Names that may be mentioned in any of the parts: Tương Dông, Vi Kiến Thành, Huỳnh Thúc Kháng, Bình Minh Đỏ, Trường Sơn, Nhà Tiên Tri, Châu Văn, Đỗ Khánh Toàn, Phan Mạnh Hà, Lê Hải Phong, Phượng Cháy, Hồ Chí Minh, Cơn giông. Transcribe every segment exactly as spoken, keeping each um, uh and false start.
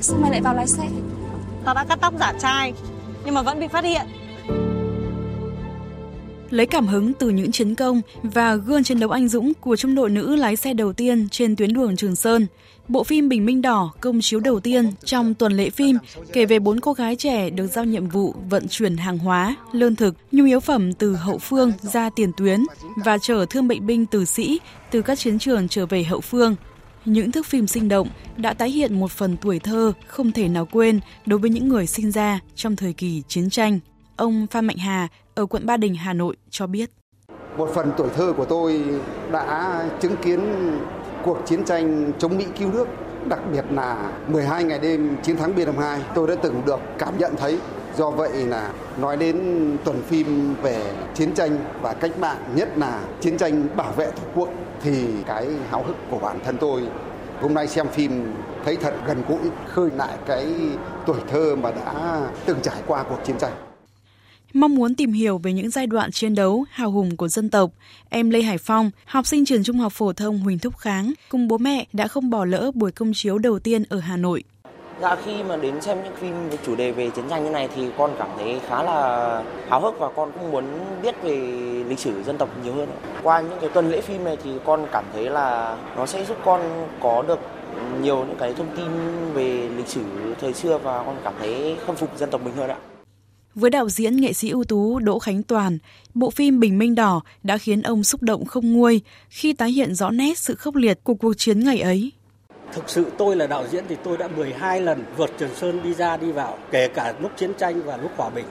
Sao mày lại vào lái xe? Tao đã cắt tóc giả trai, nhưng mà vẫn bị phát hiện. Lấy cảm hứng từ những chiến công và gương chiến đấu anh dũng của trung đội nữ lái xe đầu tiên trên tuyến đường Trường Sơn, bộ phim Bình Minh Đỏ công chiếu đầu tiên trong tuần lễ phim kể về bốn cô gái trẻ được giao nhiệm vụ vận chuyển hàng hóa, lương thực, nhu yếu phẩm từ hậu phương ra tiền tuyến và chở thương bệnh binh tử sĩ từ các chiến trường trở về hậu phương. Những thước phim sinh động đã tái hiện một phần tuổi thơ không thể nào quên đối với những người sinh ra trong thời kỳ chiến tranh. Ông Phan Mạnh Hà ở quận Ba Đình, Hà Nội cho biết. Một phần tuổi thơ của tôi đã chứng kiến cuộc chiến tranh chống Mỹ cứu nước, đặc biệt là mười hai ngày đêm chiến thắng B năm hai, tôi đã từng được cảm nhận thấy. Do vậy là nói đến tuần phim về chiến tranh và cách mạng, nhất là chiến tranh bảo vệ Tổ quốc, thì cái háo hức của bản thân tôi hôm nay xem phim thấy thật gần gũi, khơi lại cái tuổi thơ mà đã từng trải qua cuộc chiến tranh. Mong muốn tìm hiểu về những giai đoạn chiến đấu hào hùng của dân tộc, em Lê Hải Phong, học sinh trường trung học phổ thông Huỳnh Thúc Kháng, cùng bố mẹ đã không bỏ lỡ buổi công chiếu đầu tiên ở Hà Nội. Dạ, khi mà đến xem những phim với chủ đề về chiến tranh như này thì con cảm thấy khá là háo hức và con cũng muốn biết về lịch sử dân tộc nhiều hơn. Qua những cái tuần lễ phim này thì con cảm thấy là nó sẽ giúp con có được nhiều những cái thông tin về lịch sử thời xưa và con cảm thấy khâm phục dân tộc mình hơn ạ. Với đạo diễn nghệ sĩ ưu tú Đỗ Khánh Toàn, bộ phim Bình Minh Đỏ đã khiến ông xúc động không nguôi khi tái hiện rõ nét sự khốc liệt của cuộc chiến ngày ấy. Thực sự tôi là đạo diễn thì tôi đã mười hai lần vượt Trường Sơn đi ra đi vào, kể cả lúc chiến tranh và lúc hòa bình.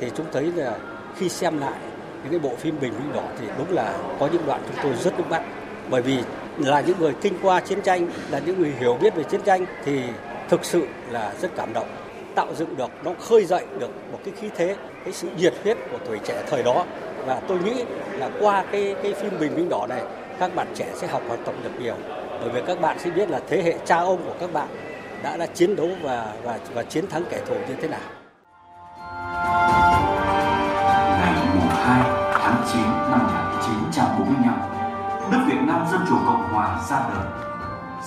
Thì chúng thấy là khi xem lại những cái bộ phim Bình Minh Đỏ thì đúng là có những đoạn chúng tôi rất nước mắt. Bởi vì là những người kinh qua chiến tranh, là những người hiểu biết về chiến tranh thì thực sự là rất cảm động. Tạo dựng được, nó khơi dậy được một cái khí thế, cái sự nhiệt huyết của tuổi trẻ thời đó. Và tôi nghĩ là qua cái, cái phim Bình Minh Đỏ này, các bạn trẻ sẽ học học tập được nhiều. Bởi vì các bạn sẽ biết là thế hệ cha ông của các bạn đã đã chiến đấu và và và chiến thắng kẻ thù như thế nào. Ngày hai tháng chín năm một nghìn chín trăm bốn mươi lăm, nước Việt Nam Dân Chủ Cộng Hòa ra đời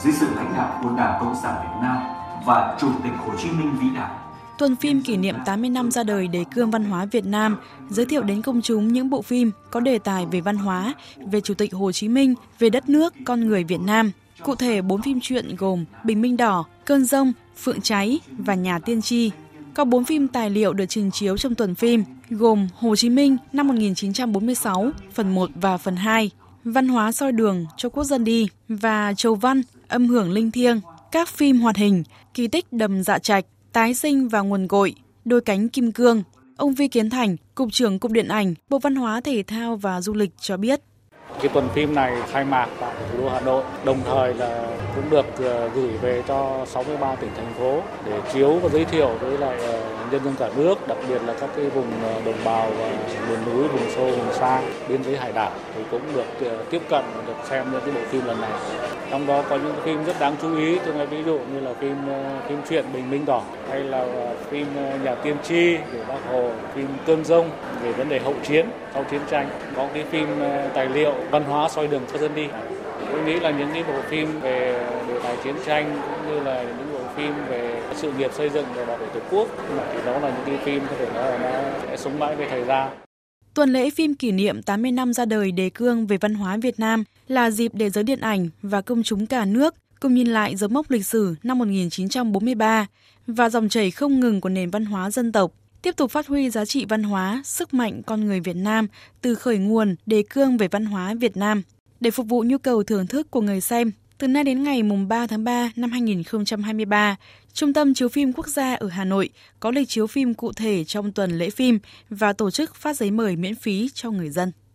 dưới sự lãnh đạo của Đảng Cộng sản Việt Nam và Chủ tịch Hồ Chí Minh vĩ đại. Tuần phim kỷ niệm tám mươi năm ra đời đề cương văn hóa Việt Nam giới thiệu đến công chúng những bộ phim có đề tài về văn hóa, về Chủ tịch Hồ Chí Minh, về đất nước, con người Việt Nam. Cụ thể, bốn phim truyện gồm Bình Minh Đỏ, Cơn Giông, Phượng Cháy và Nhà Tiên Tri. Có bốn phim tài liệu được trình chiếu trong tuần phim gồm Hồ Chí Minh năm một nghìn chín trăm bốn mươi sáu, phần một và phần hai, Văn hóa soi đường cho quốc dân đi và Châu Văn, Âm hưởng linh thiêng. Các phim hoạt hình, Kỳ tích đầm Dạ Trạch, Tái sinh và Nguồn cội, Đôi cánh kim cương. Ông Vi Kiến Thành, Cục trưởng Cục Điện ảnh, Bộ Văn hóa Thể thao và Du lịch cho biết. Cái tuần phim này khai mạc tại thủ đô Hà Nội, đồng thời là cũng được gửi về cho sáu mươi ba tỉnh thành phố để chiếu và giới thiệu với lại nhân dân cả nước, đặc biệt là các cái vùng đồng bào và miền núi, vùng sâu, vùng xa, biên giới hải đảo thì cũng được tiếp cận và được xem những cái bộ phim lần này. Trong đó có những phim rất đáng chú ý, tôi nói ví dụ như là phim phim truyện Bình Minh Đỏ hay là phim Nhà Tiên Tri về Bác Hồ, phim Tương Dông về vấn đề hậu chiến, sau chiến tranh, có cái phim tài liệu Văn hóa soi đường cho dân đi. Tôi nghĩ là những cái bộ phim về đề tài chiến tranh cũng như là những bộ phim về sự nghiệp xây dựng và bảo vệ Tổ quốc thì đó là những cái phim có thể nói là nó sẽ sống mãi với thời gian. Tuần lễ phim kỷ niệm tám mươi năm ra đời đề cương về văn hóa Việt Nam là dịp để giới điện ảnh và công chúng cả nước cùng nhìn lại dấu mốc lịch sử năm một nghìn chín trăm bốn mươi ba và dòng chảy không ngừng của nền văn hóa dân tộc, tiếp tục phát huy giá trị văn hóa, sức mạnh con người Việt Nam từ khởi nguồn đề cương về văn hóa Việt Nam. Để phục vụ nhu cầu thưởng thức của người xem, từ nay đến ngày ba tháng ba năm hai nghìn không trăm hai mươi ba, Trung tâm Chiếu phim Quốc gia ở Hà Nội có lịch chiếu phim cụ thể trong tuần lễ phim và tổ chức phát giấy mời miễn phí cho người dân.